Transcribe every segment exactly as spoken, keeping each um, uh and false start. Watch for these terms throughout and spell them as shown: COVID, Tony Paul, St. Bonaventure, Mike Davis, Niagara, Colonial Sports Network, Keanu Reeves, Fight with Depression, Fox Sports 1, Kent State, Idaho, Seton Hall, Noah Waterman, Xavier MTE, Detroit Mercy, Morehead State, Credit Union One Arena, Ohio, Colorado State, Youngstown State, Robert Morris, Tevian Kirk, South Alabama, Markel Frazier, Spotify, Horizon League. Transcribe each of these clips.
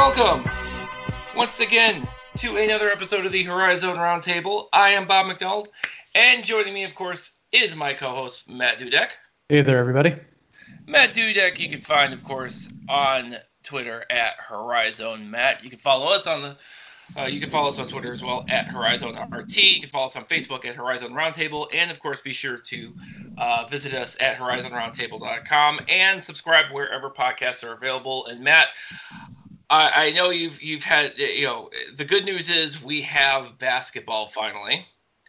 welcome once again to another episode of the Horizon Roundtable. I am Bob McDonald, and joining me, of course, is my co-host, Matt Dudek. Hey there, everybody. Matt Dudek, you can find, of course, on Twitter at Horizon Matt. You can follow us on the uh, you can follow us on Twitter as well at Horizon R T. You can follow us on Facebook at Horizon Roundtable, and of course, be sure to uh, visit us at horizon roundtable dot com and subscribe wherever podcasts are available. And Matt, I, I know you've you've had you know the good news is we have basketball finally.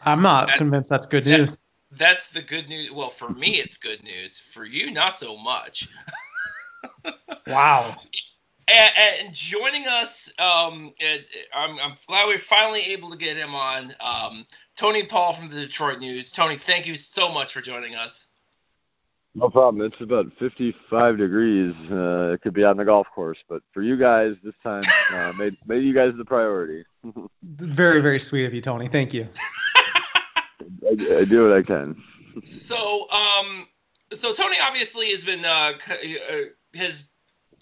I'm not that, convinced that's good news. That, That's the good news. Well, for me, it's good news. For you, not so much. Wow. And, and joining us, um, and I'm, I'm glad we're finally able to get him on, um, Tony Paul from the Detroit News. Tony, thank you so much for joining us. No problem. It's about fifty-five degrees. Uh, it could be on the golf course, but for you guys this time, uh, made, made you guys the priority. Very, very sweet of you, Tony. Thank you. I, I do what I can. So, um, so Tony obviously has been uh, has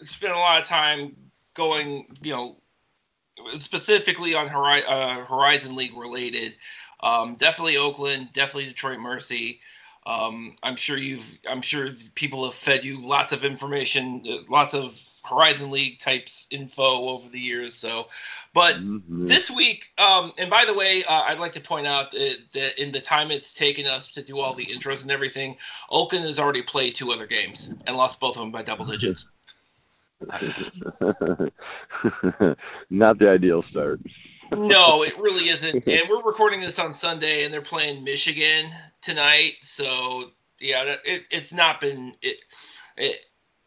spent a lot of time going, you know, specifically on Hori- uh, Horizon League related. Um, definitely Oakland, definitely Detroit Mercy. Um, I'm sure you've, I'm sure people have fed you lots of information, lots of Horizon League types info over the years. So, but mm-hmm. this week, um, and by the way, uh, I'd like to point out that, that in the time it's taken us to do all the intros and everything, Oakland has already played two other games and lost both of them by double digits. Not the ideal start. No, it really isn't. And we're recording this on Sunday, and they're playing Michigan tonight. So, yeah, it, it's not been it, – it,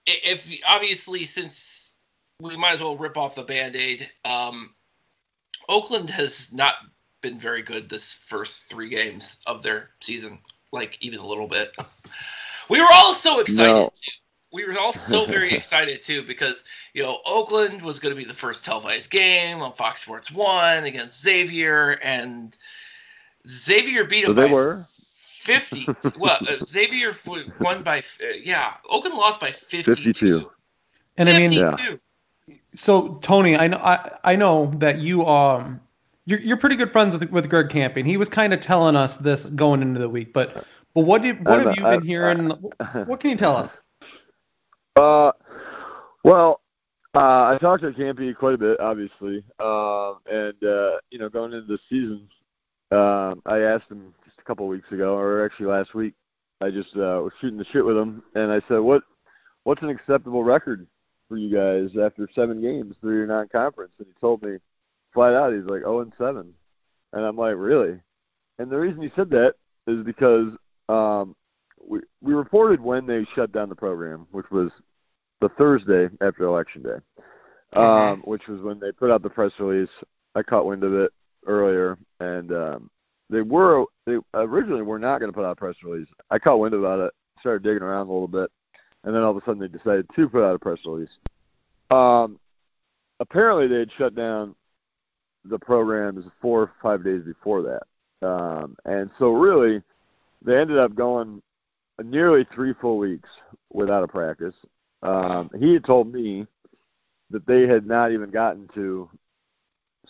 if obviously, since we might as well rip off the Band-Aid, um, Oakland has not been very good this first three games of their season, like even a little bit. We were all so excited, no. too. We were all so very excited, too, because, you know, Oakland was going to be the first televised game on Fox Sports one against Xavier, and Xavier beat them so by were. fifty. Well, Xavier won by, yeah, Oakland lost by fifty-two. fifty-two. And fifty-two. I mean, yeah. So, Tony, I know I, I know that you um, you're, you're pretty good friends with, with Greg Kampe, and he was kind of telling us this going into the week, but, but what, did, what have know, you been I, hearing? I, what can you tell us? Uh, well, uh, I talked to Kampe quite a bit, obviously, um, and uh, you know, going into the season, um, I asked him just a couple of weeks ago, or actually last week, I just uh, was shooting the shit with him, and I said, "What, what's an acceptable record for you guys after seven games through your non-conference?" And he told me flat out, he's like, "Oh and seven," and I'm like, "Really?" And the reason he said that is because um. We, we reported when they shut down the program, which was the Thursday after Election Day, um, mm-hmm. which was when they put out the press release. I caught wind of it earlier, and um, they were they originally were not going to put out a press release. I caught wind about it, started digging around a little bit, and then all of a sudden they decided to put out a press release. Um, apparently they had shut down the programs four or five days before that, um, and so really they ended up going nearly three full weeks without a practice. Um, he had told me that they had not even gotten to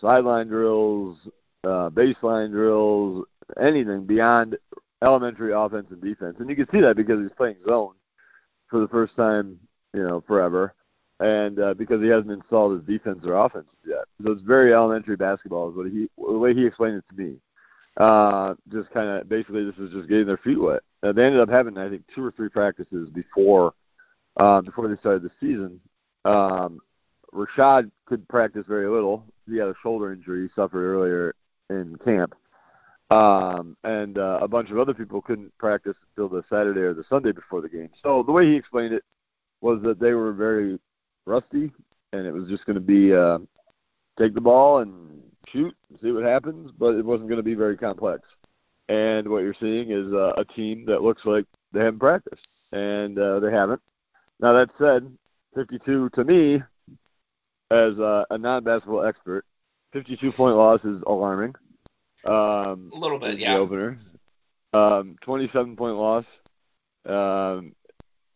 sideline drills, uh, baseline drills, anything beyond elementary offense and defense. And you can see that because he's playing zone for the first time, you know, forever, and uh, because he hasn't installed his defense or offense yet. So it's very elementary basketball is what he, the way he explained it to me. Uh, just kind of basically this is just getting their feet wet. Uh, they ended up having, I think, two or three practices before uh, before they started the season. Um, Rashad could practice very little. He had a shoulder injury he suffered earlier in camp. Um, and uh, a bunch of other people couldn't practice until the Saturday or the Sunday before the game. So the way he explained it was that they were very rusty, and it was just going to be uh, take the ball and shoot and see what happens, but it wasn't going to be very complex. And what you're seeing is uh, a team that looks like they haven't practiced, and uh, they haven't. Now, that said, fifty-two, to me, as a, a non-basketball expert, fifty-two-point loss is alarming. Um, a little bit, yeah. The opener. Um, twenty-seven-point loss um,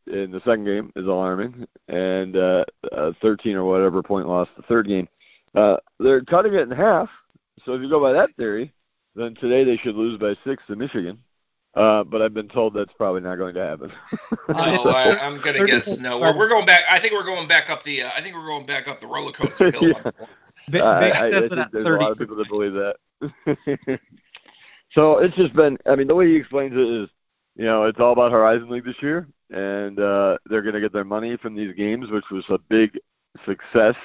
in the second game is alarming, and uh, a thirteen or whatever point loss the third game. Uh, they're cutting it in half, so if you go by that theory, then today they should lose by six to Michigan. Uh, but I've been told that's probably not going to happen. No, so, I, I'm going to guess no. We're, we're going back. I think we're going back up the. Uh, I think we're going back up the roller coaster hill. Yeah. Big, uh, big I, I think there's thirty. A lot of people that believe that. So it's just been. I mean, the way he explains it is, you know, it's all about Horizon League this year, and uh, they're going to get their money from these games, which was a big success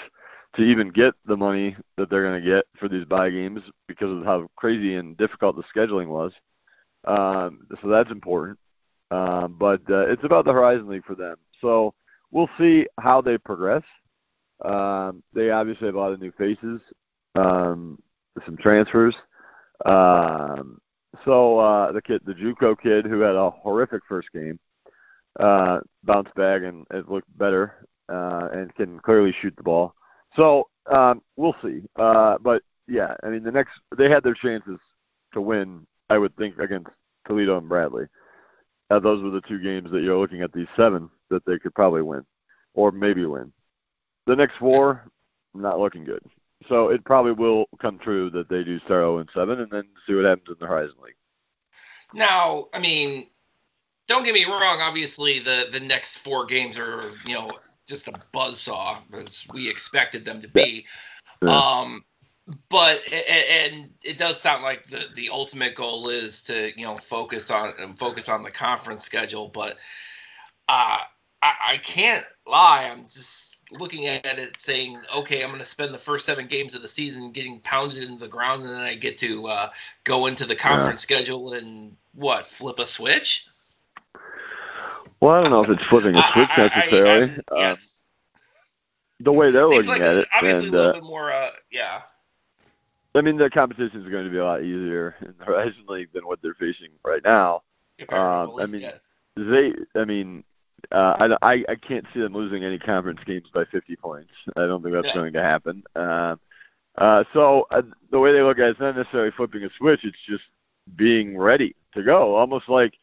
to even get the money that they're going to get for these bye games because of how crazy and difficult the scheduling was. Um, so that's important. Uh, but uh, it's about the Horizon League for them. So we'll see how they progress. Um, they obviously have a lot of new faces, um, some transfers. Um, so uh, the kid, the JUCO kid who had a horrific first game, uh, bounced back and it looked better uh, and can clearly shoot the ball. So um, we'll see. Uh, but, yeah, I mean, the next they had their chances to win, I would think, against Toledo and Bradley. Uh, those were the two games that you're looking at, these seven, that they could probably win or maybe win. The next four, not looking good. So it probably will come true that they do start oh and seven and then see what happens in the Horizon League. Now, I mean, don't get me wrong. Obviously, the, the next four games are, you know, just a buzzsaw as we expected them to be. Yeah. Um But and it does sound like the, the ultimate goal is to you know focus on focus on the conference schedule. But uh, I, I can't lie. I'm just looking at it, saying, okay, I'm going to spend the first seven games of the season getting pounded into the ground, and then I get to uh, go into the conference yeah. schedule and what, flip a switch? Well, I don't know if it's flipping a switch necessarily. I, I, I, yeah, um, the way they're looking like at it, obviously and, a little uh, bit more. Uh, yeah. I mean, the competition is going to be a lot easier in the Horizon League than what they're facing right now. Um, I mean, they. I mean, uh, I, I can't see them losing any conference games by fifty points. I don't think that's yeah. going to happen. Uh, uh, so uh, the way they look at it, it's not necessarily flipping a switch. It's just being ready to go. Almost like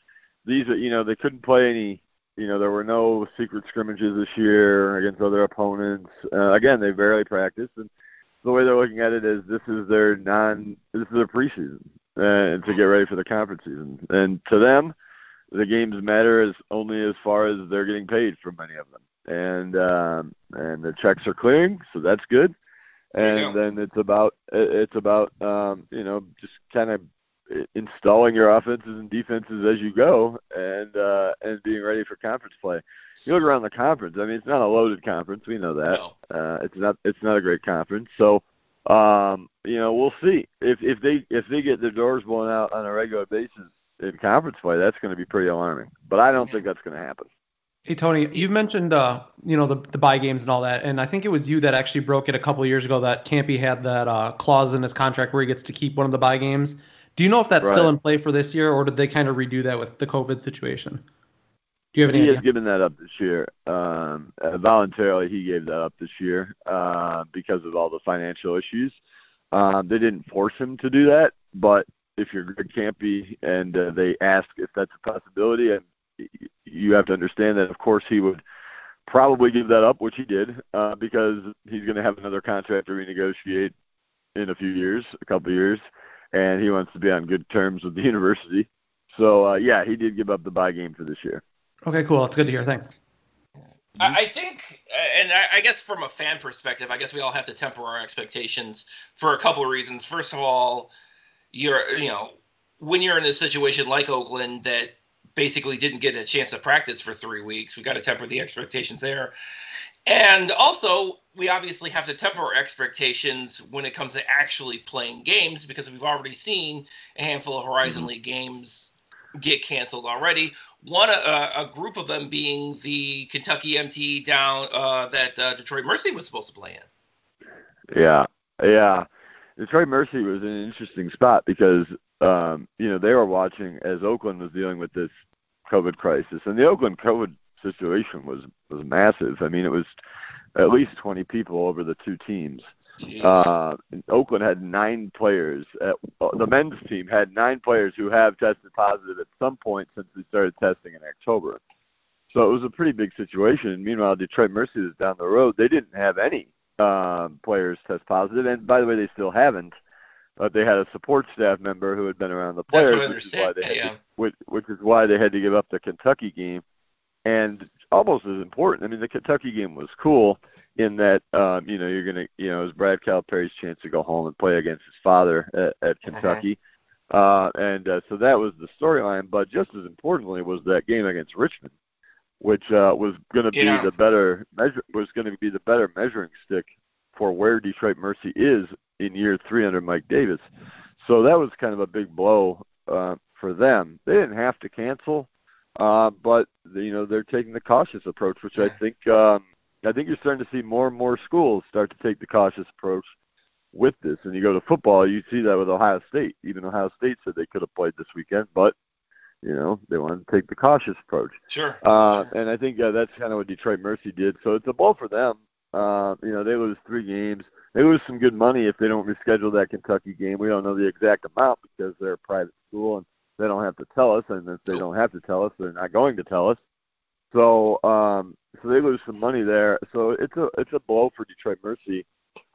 these, you know, they couldn't play any. You know, there were no secret scrimmages this year against other opponents. Uh, again, they barely practiced and. The way they're looking at it is this is their non, this is their preseason and uh, to get ready for the conference season. And to them, the games matter as only as far as they're getting paid for many of them. And um, and the checks are clearing, so that's good. And yeah. then it's about it's about um, you know just kind of installing your offenses and defenses as you go, and uh, and being ready for conference play. You look around the conference. I mean, it's not a loaded conference. We know that. No. Uh, it's not. It's not a great conference. So, um, you know, we'll see if if they if they get their doors blown out on a regular basis in conference play. That's going to be pretty alarming. But I don't think that's going to happen. Hey Tony, you've mentioned uh, you know the the bye games and all that, and I think it was you that actually broke it a couple of years ago that Kampe had that uh, clause in his contract where he gets to keep one of the bye games. Do you know if that's right. still in play for this year, or did they kind of redo that with the COVID situation? Do you have any he idea? Has given that up this year. Um, uh, voluntarily, he gave that up this year uh, because of all the financial issues. Um, they didn't force him to do that, but if you're Greg Kampe and uh, they ask if that's a possibility, and you have to understand that, of course, he would probably give that up, which he did, uh, because he's going to have another contract to renegotiate in a few years, a couple of years, and he wants to be on good terms with the university. So, uh, yeah, he did give up the bye game for this year. Okay, cool. It's good to hear. Thanks. I think, and I guess from a fan perspective, I guess we all have to temper our expectations for a couple of reasons. First of all, you're, you know, when you're in a situation like Oakland that basically didn't get a chance to practice for three weeks, we got to temper the expectations there. And also, we obviously have to temper our expectations when it comes to actually playing games because we've already seen a handful of Horizon League games get canceled already. One, uh, a group of them being the Kentucky M T down uh, that uh, Detroit Mercy was supposed to play in. Yeah, yeah. Detroit Mercy was in an interesting spot because, um, you know, they were watching as Oakland was dealing with this COVID crisis. And the Oakland COVID situation was, was massive. I mean, it was at least twenty people over the two teams. Uh, Oakland had nine players. At, uh, the men's team had nine players who have tested positive at some point since we started testing in October. So it was a pretty big situation. And meanwhile, Detroit Mercy is down the road. They didn't have any uh, players test positive. And by the way, they still haven't. Uh, they had a support staff member who had been around the players, which is, why they had yeah. to, which, which is why they had to give up the Kentucky game. And almost as important, I mean, the Kentucky game was cool in that, um, you know, you're going to, you know, it was Brad Calipari's chance to go home and play against his father at, at Kentucky. Uh-huh. Uh, and uh, so that was the storyline. But just as importantly was that game against Richmond, which uh, was going to be yeah. the better measure, was going to be the better measuring stick for where Detroit Mercy is in year three under Mike Davis. So that was kind of a big blow uh, for them. They didn't have to cancel, uh, but you know they're taking the cautious approach, which yeah. I think um, I think you're starting to see more and more schools start to take the cautious approach with this. And you go to football, you see that with Ohio State. Even Ohio State said they could have played this weekend, but you know they wanted to take the cautious approach. Sure. Uh, sure. And I think uh, that's kind of what Detroit Mercy did. So it's a blow for them. Uh, you know they lose three games. They lose some good money if they don't reschedule that Kentucky game. We don't know the exact amount because they're a private school and they don't have to tell us. And if they don't have to tell us, they're not going to tell us. So, um, so they lose some money there. So it's a it's a blow for Detroit Mercy.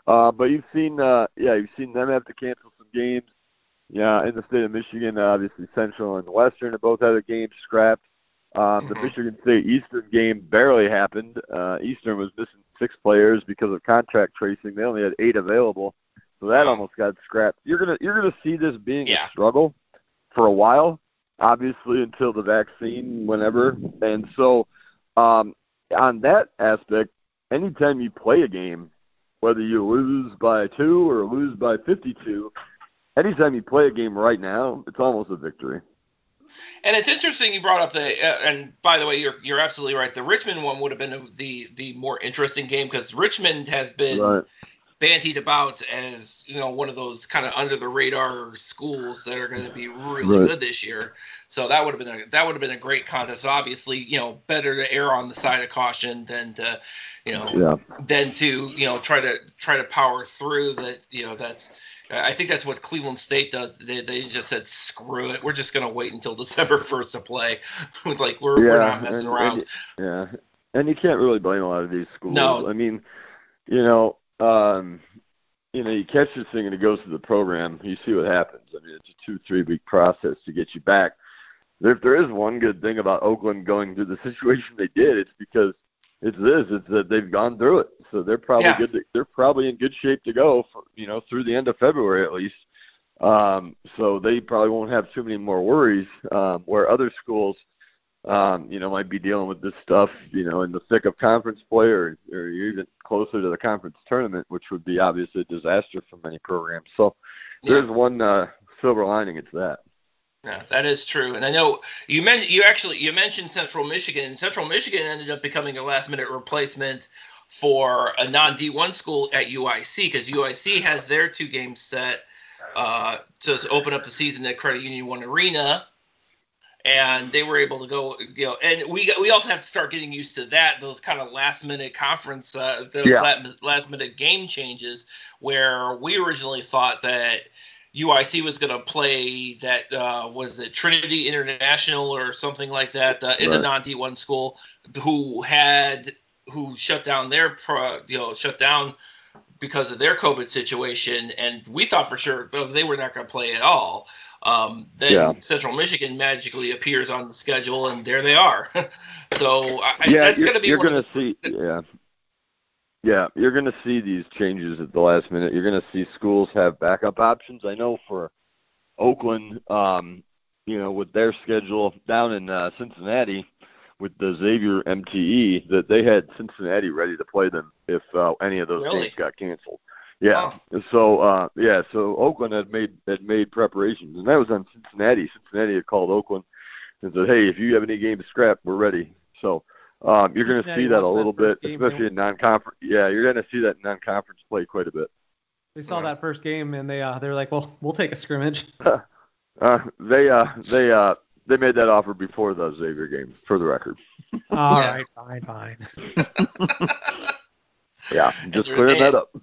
Uh, but you've seen, uh, yeah, you've seen them have to cancel some games. Yeah, in the state of Michigan, obviously Central and Western have both had a game scrapped. Um, the Michigan State Eastern game barely happened. Uh, Eastern was missing six players because of contract tracing. They only had eight available, so that almost got scrapped. You're gonna you're gonna see this being yeah. a struggle for a while, obviously until the vaccine, whenever. And so, um, on that aspect, anytime you play a game, whether you lose by two or lose by fifty-two, anytime you play a game right now, it's almost a victory. And it's interesting you brought up the uh, – and by the way, you're you're absolutely right. The Richmond one would have been the the more interesting game because Richmond has been right. bandied about as, you know, one of those kind of under-the-radar schools that are going to be really right. good this year. So that would have been a, that would have been a great contest. Obviously, you know, better to err on the side of caution than to, you know, yeah. than to, you know, try to try to power through that, you know, that's – I think that's what Cleveland State does. They, they just said, screw it. We're just going to wait until December first to play. Like, we're, yeah, we're not messing and, around. And, yeah, and you can't really blame a lot of these schools. No. I mean, you know, um, you know, you catch this thing and it goes to the program. You see what happens. I mean, it's a two, three-week process to get you back. If there is one good thing about Oakland going through the situation they did, it's because it's this, it's that they've gone through it. So they're probably yeah. good. To, they're probably in good shape to go, for, you know, through the end of February at least. Um, so they probably won't have too many more worries um, where other schools, um, you know, might be dealing with this stuff, you know, in the thick of conference play or, or you're even closer to the conference tournament, which would be obviously a disaster for many programs. So yeah. there's one uh, silver lining. It's that. Yeah, that is true. And I know you men- you actually you mentioned Central Michigan. Central Michigan ended up becoming a last-minute replacement for a non-D one school at U I C because U I C has their two games set uh, to open up the season at Credit Union One Arena, and they were able to go. You know, and we we also have to start getting used to that those kind of last-minute conference, uh, those yeah. last-minute game changes, where we originally thought that U I C was going to play that, uh, what is it, Trinity International or something like that. Uh, it's right. a non-D one school who had who shut down their pro, you know shut down because of their COVID situation, and we thought for sure they were not going to play at all. Um, then yeah. Central Michigan magically appears on the schedule, and there they are. so I, yeah, that's going to be you're going to see yeah. Yeah, you're going to see these changes at the last minute. You're going to see schools have backup options. I know for Oakland, um, you know, with their schedule down in uh, Cincinnati with the Xavier M T E, that they had Cincinnati ready to play them if uh, any of those really? games got canceled. Yeah. Wow. So uh, yeah, so Oakland had made had made preparations, and that was on Cincinnati. Cincinnati had called Oakland and said, "Hey, if you have any games scrapped, we're ready." So. Um, you're going to see that a little bit, especially in non-conference. Yeah, you're going to see that in non-conference play quite a bit. They saw that first game and they uh, they were like, well, we'll take a scrimmage. uh, they uh, they uh, they made that offer before the Xavier game, for the record. All right, fine, fine. yeah, just clearing that up.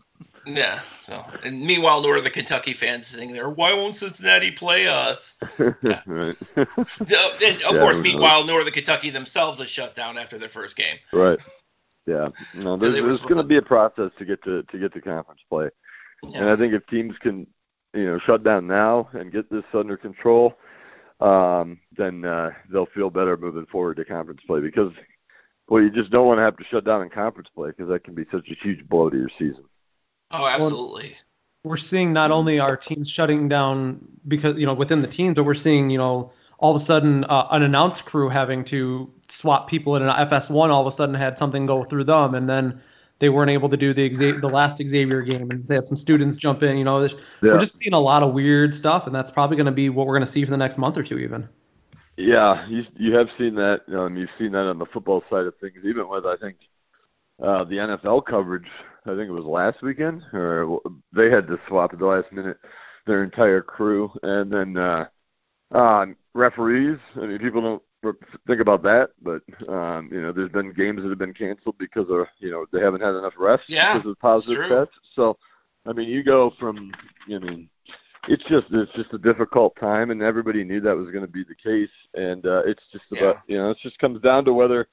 Yeah. So, and meanwhile, Northern Kentucky fans sitting there, why won't Cincinnati play us? Yeah. Right. So, and of yeah, course, meanwhile, know. Northern Kentucky themselves is shut down after their first game. Right. Yeah. No, there's, there's going to be a process to get to to get to conference play, yeah. And I think if teams can, you know, shut down now and get this under control, um, then uh, they'll feel better moving forward to conference play because, well, you just don't want to have to shut down in conference play because that can be such a huge blow to your season. Oh, absolutely. Well, we're seeing not only our teams shutting down because, you know, within the teams, but we're seeing, you know, all of a sudden uh, an announced crew having to swap people in an F S one all of a sudden had something go through them. And then they weren't able to do the exa- the last Xavier game. And they had some students jump in, you know, yeah. We're just seeing a lot of weird stuff. And that's probably going to be what we're going to see for the next month or two even. Yeah, you, you have seen that. Um, you've seen that on the football side of things, even with, I think, uh, the N F L coverage. I think it was last weekend, or they had to swap at the last minute their entire crew. And then uh, uh, referees, I mean, people don't think about that, but, um, you know, there's been games that have been canceled because of, you know, they haven't had enough refs yeah, because of positive tests. So, I mean, you go from, I mean, it's just it's just a difficult time, and everybody knew that was going to be the case. And uh, it's just about, yeah. you know, it just comes down to whether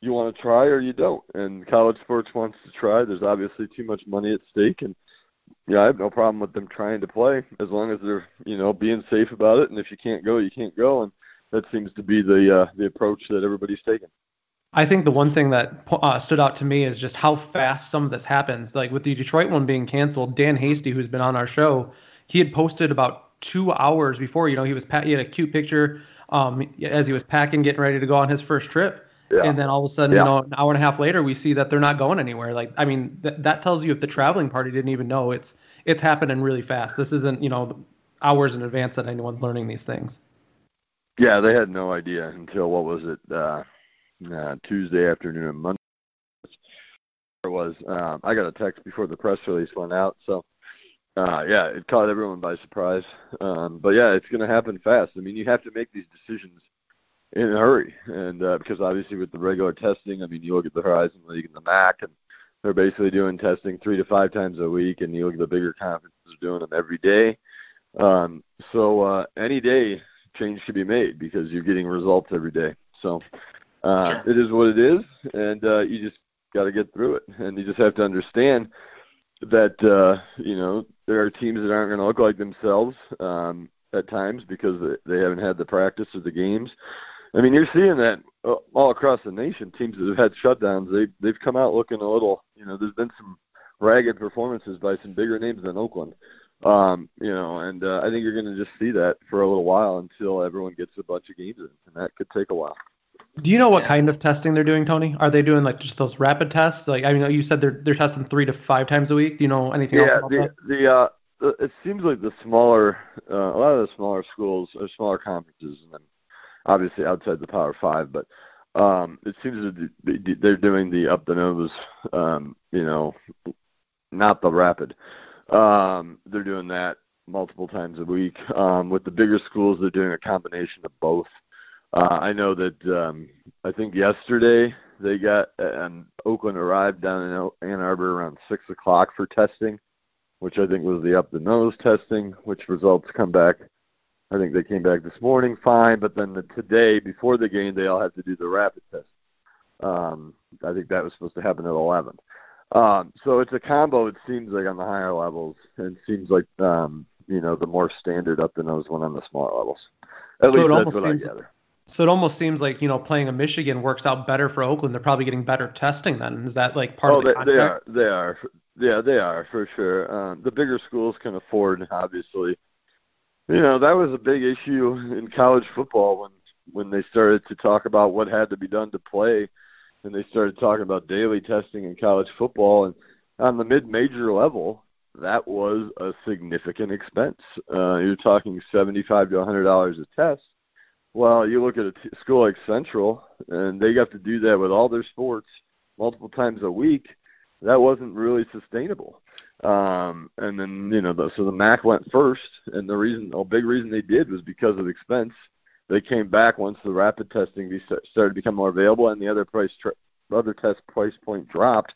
you want to try or you don't, and college sports wants to try. There's obviously too much money at stake, and yeah, I have no problem with them trying to play as long as they're, you know, being safe about it. And if you can't go, you can't go, and that seems to be the uh, the approach that everybody's taking. I think the one thing that uh, stood out to me is just how fast some of this happens. Like with the Detroit one being canceled, Dan Hasty, who's been on our show, he had posted about two hours before. You know, he was he had a cute picture um, as he was packing, getting ready to go on his first trip. Yeah. And then all of a sudden, yeah. you know, an hour and a half later, we see that they're not going anywhere. Like, I mean, th- that tells you if the traveling party didn't even know, it's it's happening really fast. This isn't, you know, hours in advance that anyone's learning these things. Yeah, they had no idea until, what was it, uh, uh, Tuesday afternoon and Monday. It was, um, I got a text before the press release went out. So, uh, yeah, it caught everyone by surprise. Um, but, yeah, it's going to happen fast. I mean, you have to make these decisions in a hurry, and uh, because obviously with the regular testing, I mean, you look at the Horizon League and the Mac, and they're basically doing testing three to five times a week, and you look at the bigger conferences doing them every day. Um, so uh, any day change can be made because you're getting results every day. So uh, it is what it is, and uh, you just got to get through it, and you just have to understand that, uh, you know, there are teams that aren't going to look like themselves um, at times because they haven't had the practice or the games. I mean, you're seeing that all across the nation. Teams that have had shutdowns, they, they've come out looking a little, you know, there's been some ragged performances by some bigger names than Oakland, um, you know, and uh, I think you're going to just see that for a little while until everyone gets a bunch of games in, and that could take a while. Do you know what kind of testing they're doing, Tony? Are they doing, like, just those rapid tests? Like, I mean, you said they're they're testing three to five times a week. Do you know anything yeah, else about the, that? The, uh, it seems like the smaller, uh, a lot of the smaller schools or smaller conferences and then obviously outside the Power Five, but um, it seems that they're doing the up the nose, um, you know, not the rapid. Um, they're doing that multiple times a week. Um, with the bigger schools, they're doing a combination of both. Uh, I know that um, I think yesterday they got, and Oakland arrived down in Ann Arbor around six o'clock for testing, which I think was the up the nose testing, which results come back. I think they came back this morning fine, but then the, today, before the game, they all have to do the rapid test. Um, I think that was supposed to happen at eleven. Um, so it's a combo, it seems like, on the higher levels, and it seems like, um, you know, the more standard up-the-nose one on the smaller levels. At so least that's what seems, I gather. So it almost seems like, you know, playing a Michigan works out better for Oakland. They're probably getting better testing then. Is that, like, part oh, of the they, contract? They are. They are. Yeah, they are, for sure. Um, the bigger schools can afford, obviously. You know, that was a big issue in college football when when they started to talk about what had to be done to play, and they started talking about daily testing in college football. And on the mid-major level, that was a significant expense. Uh, you're talking seventy-five to one hundred dollars a test. Well, you look at a t- school like Central, and they got to do that with all their sports multiple times a week. That wasn't really sustainable. Um, and then, you know, the, so the M A C went first, and the reason, a big reason they did was because of expense. They came back once the rapid testing started to become more available and the other price, tra- other test price point dropped.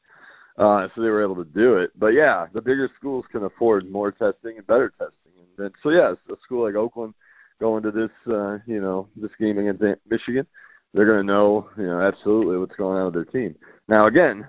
Uh, so they were able to do it. But, yeah, the bigger schools can afford more testing and better testing. And then, so, yeah, a school like Oakland going to this, uh, you know, this game against Michigan, they're going to know, you know, absolutely what's going on with their team. Now, again,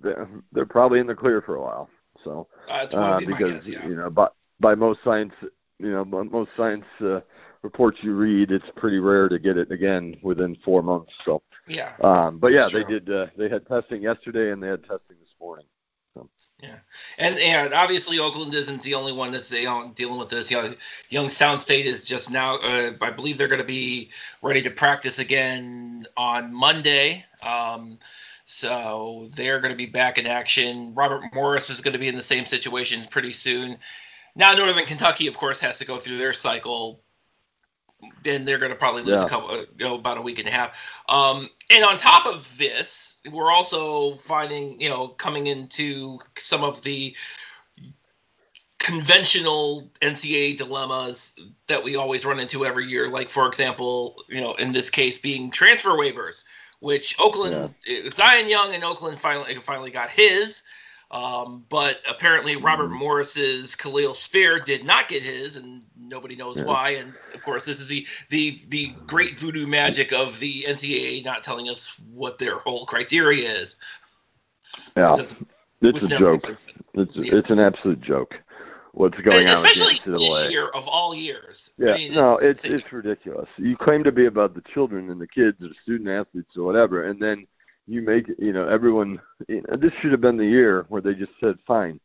they're, they're probably in the clear for a while. So uh, uh, be because, guess, yeah. you know, by, by most science, you know, most science uh, reports you read, it's pretty rare to get it again within four months. So, yeah, um, but, yeah, true. they did. Uh, they had testing yesterday and they had testing this morning. So. Yeah, and and obviously Oakland isn't the only one that's dealing with this. You know, Youngstown State is just now. Uh, I believe they're going to be ready to practice again on Monday. Um, so they're going to be back in action. Robert Morris is going to be in the same situation pretty soon. Now Northern Kentucky, of course, has to go through their cycle. Then they're going to probably lose yeah. a couple, you know, about a week and a half. Um, and on top of this, we're also finding, you know, coming into some of the conventional N C A A dilemmas that we always run into every year. Like, for example, you know, in this case being transfer waivers, which Oakland, yeah. Zion Young and Oakland finally finally got his. Um, but apparently Robert mm. Morris's Khalil Spear did not get his, and nobody knows yeah. why. And, of course, this is the, the the great voodoo magic of the N C A A not telling us what their whole criteria is. Yeah, just, it's a joke. It's, yeah. it's an absolute joke what's going on. Especially this year of all years. Yeah, I mean, no, it's, it's, it's ridiculous. You claim to be about the children and the kids or student-athletes or whatever, and then you make, you know, everyone, you know, this should have been the year where they just said, fine,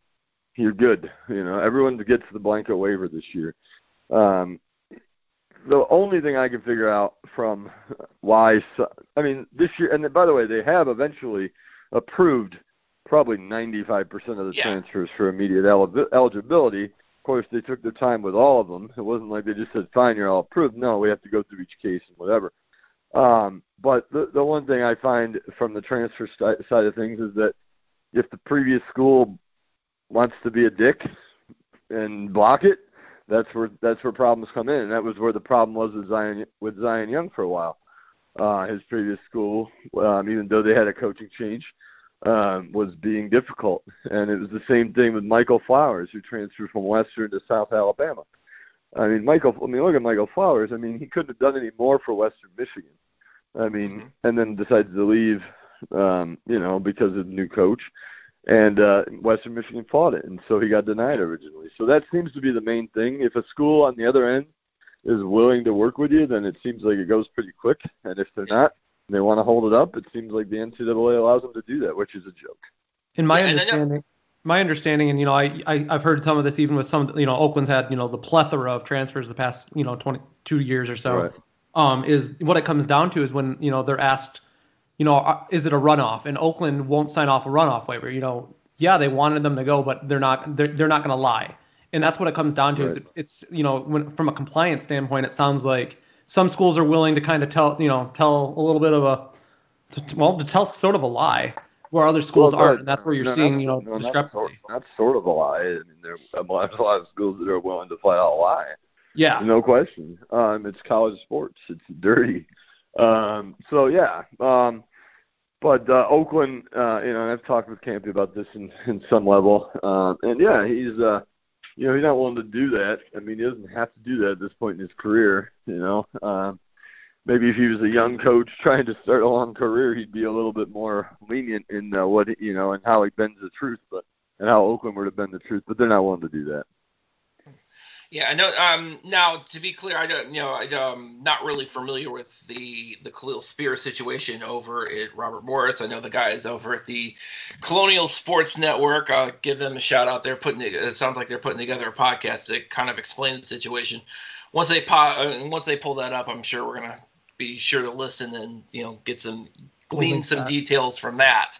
you're good. You know, everyone gets the blanket waiver this year. Um, the only thing I can figure out from why, I mean, this year, and by the way, they have eventually approved probably ninety-five percent of the yeah. transfers for immediate el- eligibility. Of course, they took their time with all of them. It wasn't like they just said, fine, you're all approved. No, we have to go through each case and whatever. Um, but the, the one thing I find from the transfer st- side of things is that if the previous school wants to be a dick and block it, that's where that's where problems come in. And that was where the problem was with Zion, with Zion Young for a while. Uh, his previous school, um, even though they had a coaching change, um, was being difficult. And it was the same thing with Michael Flowers, who transferred from Western to South Alabama. I mean, Michael. I mean, look at Michael Flowers. I mean, he couldn't have done any more for Western Michigan. I mean, and then decides to leave, um, you know, because of the new coach. And uh, Western Michigan fought it, and so he got denied originally. So that seems to be the main thing. If a school on the other end is willing to work with you, then it seems like it goes pretty quick. And if they're not, and they want to hold it up, it seems like the N C A A allows them to do that, which is a joke. In my yeah, understanding... My understanding, and you know, I, I I've heard some of this even with some, you know, Oakland's had, you know, the plethora of transfers the past, you know, twenty-two years or so. Right. Um, is what it comes down to is when, you know, they're asked, you know, is it a runoff? And Oakland won't sign off a runoff waiver. You know, yeah, they wanted them to go, but they're not they're, they're not going to lie, and that's what it comes down to. Right. Is it, it's you know, when, from a compliance standpoint, it sounds like some schools are willing to kind of tell you know tell a little bit of a to, well to tell sort of a lie. Where other schools well, aren't, and that's where you're no, seeing, you know, no, discrepancy. That's sort, sort of a lie. I mean, there's a lot of schools that are willing to flat out lie. Yeah. No question. Um, it's college sports. It's dirty. Um, so, yeah. Um, but uh, Oakland, uh, you know, and I've talked with Kampe about this in, in some level. Um, and, yeah, he's, uh, you know, he's not willing to do that. I mean, he doesn't have to do that at this point in his career, you know. Um, Maybe if he was a young coach trying to start a long career, he'd be a little bit more lenient in uh, what you know and how he bends the truth, but and how Oakland would have bent the truth. But they're not willing to do that. Yeah, I know. Um, now to be clear, I don't, you know, I, I'm not really familiar with the the Khalil Spear situation over at Robert Morris. I know the guys over at the Colonial Sports Network. Uh, give them a shout out. They're putting. It sounds like they're putting together a podcast that kind of explains the situation. Once they po- once they pull that up, I'm sure we're gonna be sure to listen and, you know, get some, glean some details from that.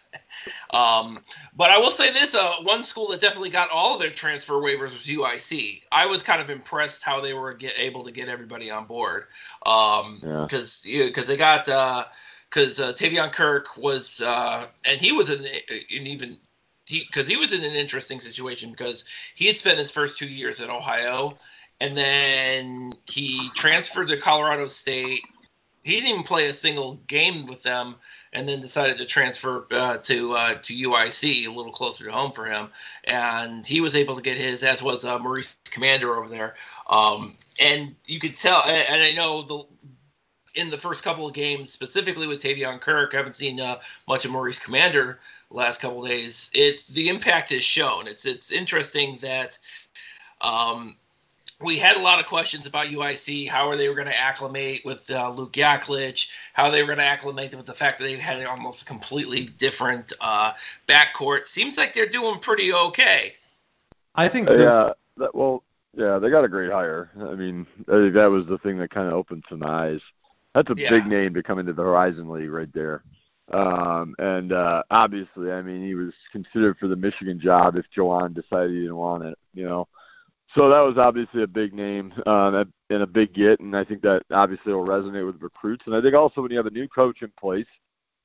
Um, but I will say this, uh, one school that definitely got all of their transfer waivers was U I C. I was kind of impressed how they were get, able to get everybody on board. Um, yeah. cause, yeah, cause they got, uh, cause, uh, Tevian Kirk was, uh, and he was an, an even, he, cause he was in an interesting situation because he had spent his first two years at Ohio and then he transferred to Colorado State. he didn't even play a single game with them, and then decided to transfer uh, to uh, to U I C, a little closer to home for him. And he was able to get his, as was uh, Maurice Commander over there. Um, and you could tell, and I know the in the first couple of games, specifically with Tevian Kirk, I haven't seen uh, much of Maurice Commander the last couple of days. It's the impact is shown. It's it's interesting that. Um, We had a lot of questions about U I C, how are they were going to acclimate with uh, Luke Yaklich, how they were going to acclimate with the fact that they had almost a completely different uh, backcourt. Seems like they're doing pretty okay. I think. Yeah. That, well, yeah, they got a great hire. I mean, that was the thing that kind of opened some eyes. That's a yeah. big name to come into the Horizon League right there. Um, and uh, obviously, I mean, he was considered for the Michigan job if Jawan decided he didn't want it, you know. So that was obviously a big name uh, and a big get, and I think that obviously will resonate with recruits. And I think also when you have a new coach in place,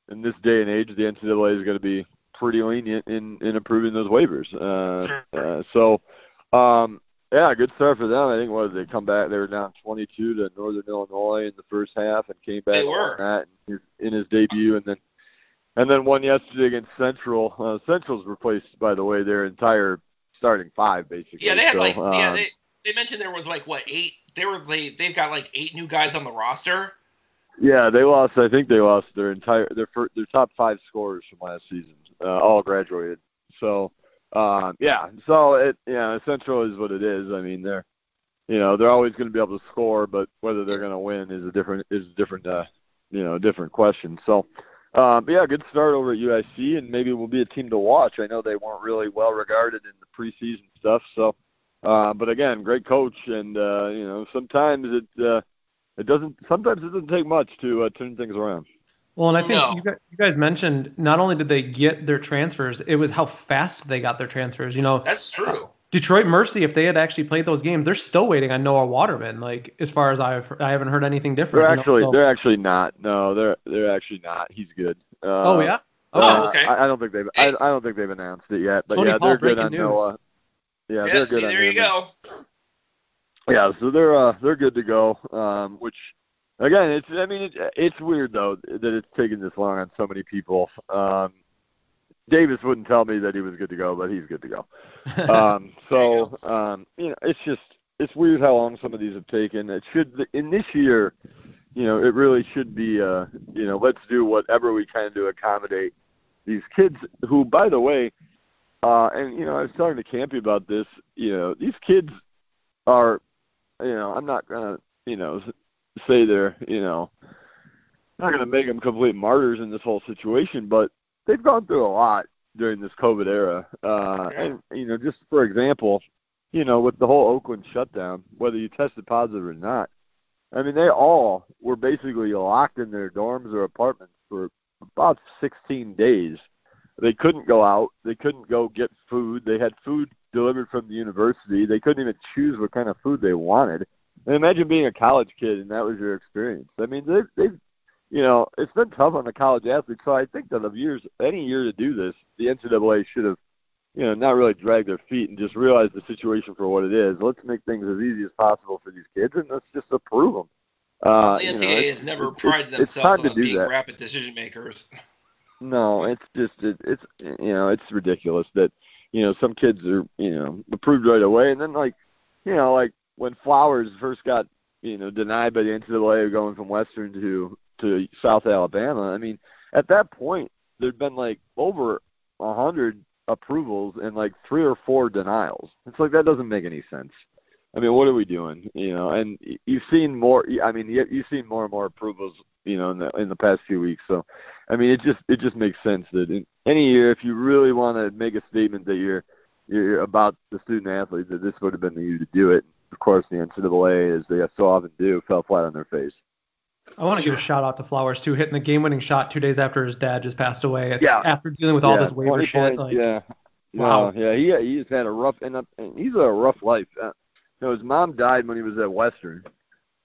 in this day and age, the N C double A is going to be pretty lenient in, in approving those waivers. Uh, uh, so, um, yeah, good start for them. I think what they come back, they were down twenty-two to Northern Illinois in the first half and came back on that in his, in his debut, and then and then won yesterday against Central. Uh, Central's replaced, by the way, their entire starting five, basically. Yeah, they had so, like, um, yeah, they, they mentioned there was like, what, eight? They were, they, they've got like eight new guys on the roster. Yeah, they lost, I think they lost their entire, their their top five scorers from last season, uh, all graduated. So, um, yeah, so it, yeah, Central is what it is. I mean, they're, you know, they're always going to be able to score, but whether they're going to win is a different, is a different, uh, you know, different question. So, Um, but yeah, good start over at U I C, and maybe we'll be a team to watch. I know they weren't really well regarded in the preseason stuff. So, uh, but again, great coach, and uh, you know, sometimes it uh, it doesn't sometimes it doesn't take much to uh, turn things around. Well, and I think no. you, guys, you guys mentioned not only did they get their transfers, it was how fast they got their transfers. You know, that's true. Detroit Mercy, if they had actually played those games, they're still waiting on Noah Waterman. Like, as far as I've, I haven't heard anything different. They're actually, you know, so. they're actually not. No, they're, they're actually not. He's good. Uh, oh yeah. Oh uh, okay. I, I don't think they've, I, I don't think they've announced it yet. But Tony yeah, Paul, they're good on news. Noah. Yeah, yeah, they're see, good. There on you go. Yeah, so they're, uh, they're good to go. Um, which, again, it's, I mean, it's, it's weird though that it's taken this long on so many people. Um, Davis wouldn't tell me that he was good to go, but he's good to go. Um, so, um, you know, it's just, it's weird how long some of these have taken. It should, in this year, you know, it really should be, uh, you know, let's do whatever we can to accommodate these kids who, by the way, uh, and, you know, I was talking to Kampe about this, you know, these kids are, you know, I'm not going to, you know, say they're, you know, I'm not going to make them complete martyrs in this whole situation, but they've gone through a lot during this COVID era. Uh, and, you know, just for example, you know, with the whole Oakland shutdown, whether you tested positive or not, I mean, they all were basically locked in their dorms or apartments for about sixteen days. They couldn't go out. They couldn't go get food. They had food delivered from the university. They couldn't even choose what kind of food they wanted. And imagine being a college kid and that was your experience. I mean, they've, they've you know, it's been tough on the college athletes, so I think that of years, any year to do this, the N C double A should have, you know, not really dragged their feet and just realized the situation for what it is. Let's make things as easy as possible for these kids, and let's just approve them. Uh, well, the N C double A you know, has never prided themselves on being that. rapid decision makers. No, it's just it, it's you know it's ridiculous that you know some kids are you know approved right away, and then like you know like when Flowers first got you know denied by the N C double A going from Western to to South Alabama. I mean, at that point, there'd been like over a hundred approvals and like three or four denials. It's like, that doesn't make any sense. I mean, what are we doing? You know, and you've seen more, I mean, you've seen more and more approvals, you know, in the, in the past few weeks. So, I mean, it just, it just makes sense that in any year, if you really want to make a statement that you're, you're about the student athlete, that this would have been the year to do it. Of course, the N C double A, as they so often do, fell flat on their face. I want to give a shout out to Flowers too, hitting the game-winning shot two days after his dad just passed away. Yeah. After dealing with all yeah, this waiver shit. Like, yeah. Wow. No, yeah. He he's had a rough end up. And he's had a rough life. Uh, you know, his mom died when he was at Western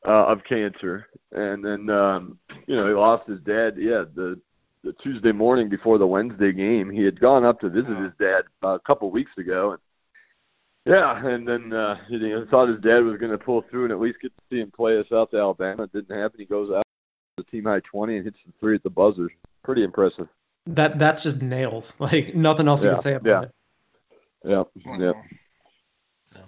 uh, of cancer, and then um, you know he lost his dad. Yeah, the the Tuesday morning before the Wednesday game, he had gone up to visit wow. his dad uh, a couple weeks ago. And, Yeah, and then uh, you know, thought his dad was going to pull through and at least get to see him play at South Alabama. It didn't happen. He goes out. the team high twenty and hits the three at the buzzer. Pretty impressive. That that's just nails. Like nothing else yeah, you can say about yeah. it. Yeah. Yeah. So,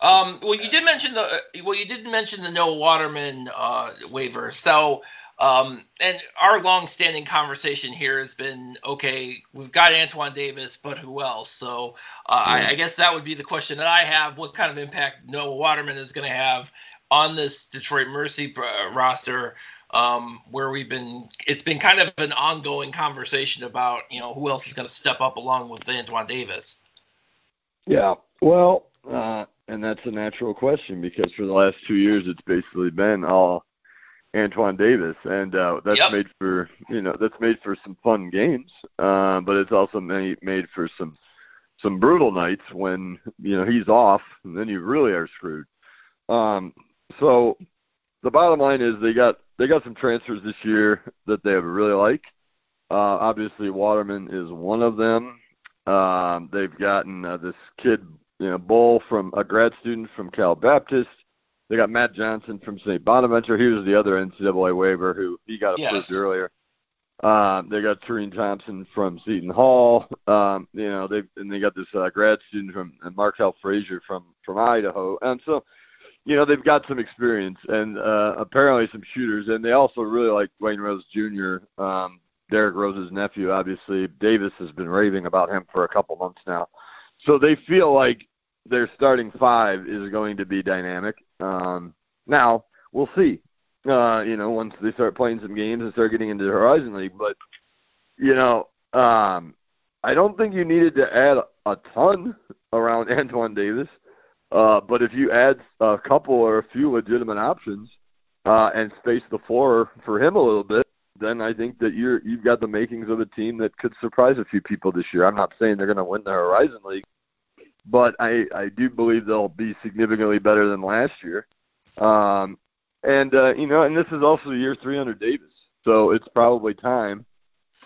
um, well, you did mention the well, you did mention the Noah Waterman uh, waiver. So, um, and our long-standing conversation here has been, okay, we've got Antoine Davis, but who else? So, uh, mm-hmm. I, I guess that would be the question that I have: what kind of impact Noah Waterman is going to have on this Detroit Mercy uh, roster? Um, where we've been, it's been kind of an ongoing conversation about, you know, who else is going to step up along with Antoine Davis. Yeah, well, uh, and that's a natural question because for the last two years it's basically been all Antoine Davis, and uh, that's yep. made for you know that's made for some fun games, uh, but it's also made made for some some brutal nights when you know he's off, and then you really are screwed. Um, so the bottom line is they got they got some transfers this year that they really like. Uh, obviously, Waterman is one of them. Um, they've gotten uh, this kid, you know, Bull from a grad student from Cal Baptist. They got Matt Johnson from Saint Bonaventure. He was the other N C double A waiver who he got approved yes. earlier. Um, they got Tareen Thompson from Seton Hall. Um, you know, they and they got this uh, grad student from and Markel Frazier from from Idaho. And so, you know, they've got some experience and uh, apparently some shooters. And they also really like Dwayne Rose Junior Um, Derrick Rose's nephew, obviously. Davis has been raving about him for a couple months now. So they feel like their starting five is going to be dynamic. Um, now, we'll see, uh, you know, once they start playing some games and start getting into the Horizon League. But, you know, um, I don't think you needed to add a ton around Antoine Davis. Uh, but if you add a couple or a few legitimate options uh, and space the floor for him a little bit, then I think that you're, you've got the makings of a team that could surprise a few people this year. I'm not saying they're going to win the Horizon League, but I, I do believe they'll be significantly better than last year. Um, and, uh, you know, and this is also year three under Davis, so it's probably time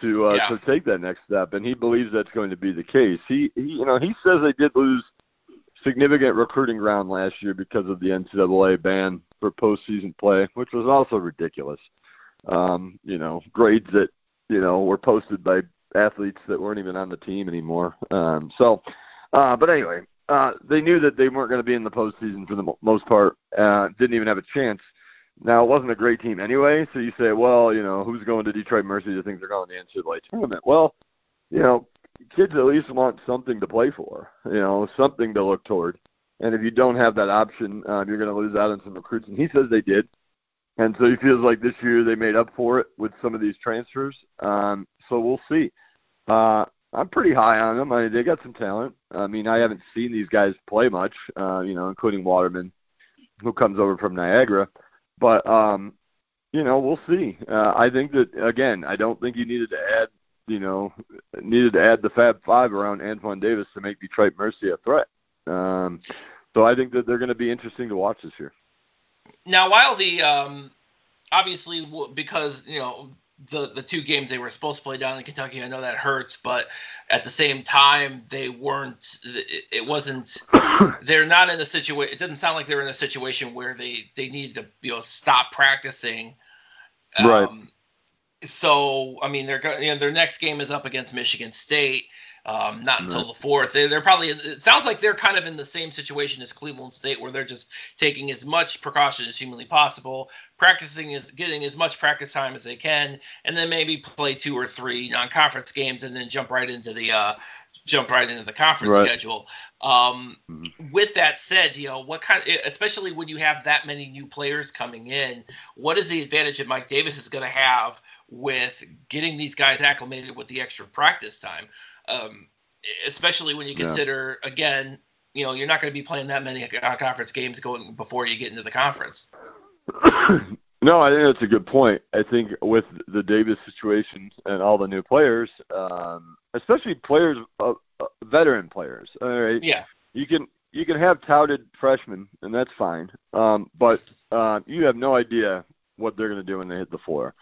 to uh, yeah. to take that next step, and he believes that's going to be the case. He, he you know, he says they did lose significant recruiting ground last year because of the N C double A ban for postseason play, which was also ridiculous. Um, you know, grades that, you know, were posted by athletes that weren't even on the team anymore. Um, so, uh, but anyway, uh, they knew that they weren't going to be in the postseason for the mo- most part, uh, didn't even have a chance. Now, it wasn't a great team anyway, so you say, well, you know, who's going to Detroit Mercy that thinks they're going to the N C double A tournament? Well, you know, kids at least want something to play for, you know, something to look toward. And if you don't have that option, uh, you're going to lose out on some recruits. And he says they did. And so he feels like this year they made up for it with some of these transfers. Um, so we'll see. Uh, I'm pretty high on them. I, they got some talent. I mean, I haven't seen these guys play much, uh, you know, including Waterman, who comes over from Niagara. But, um, you know, we'll see. Uh, I think that, again, I don't think you needed to add, you know, needed to add the Fab Five around Antoine Davis to make Detroit Mercy a threat. Um, so I think that they're going to be interesting to watch this year. Now, while the um, obviously because you know the the two games they were supposed to play down in Kentucky, I know that hurts, but at the same time they weren't. It, it wasn't. They're not in a situation. It doesn't sound like they're in a situation where they they need to you know stop practicing. Um, right. So I mean, they're you know, their next game is up against Michigan State. Um, not until the fourth. They, they're probably. It sounds like they're kind of in the same situation as Cleveland State, where they're just taking as much precaution as humanly possible, practicing, as, getting as much practice time as they can, and then maybe play two or three non-conference games, and then jump right into the uh, jump right into the conference right. schedule. Um, mm-hmm. With that said, you know what kind, of, especially when you have that many new players coming in, what is the advantage that Mike Davis is going to have with getting these guys acclimated with the extra practice time? Um, especially when you consider, yeah. again, you know, you're not going to be playing that many conference games going before you get into the conference. No, I think that's a good point. I think with the Davis situation and all the new players, um, especially players, uh, uh, veteran players, all right? Yeah. You can you can have touted freshmen, and that's fine, um, but uh, you have no idea what they're going to do when they hit the floor.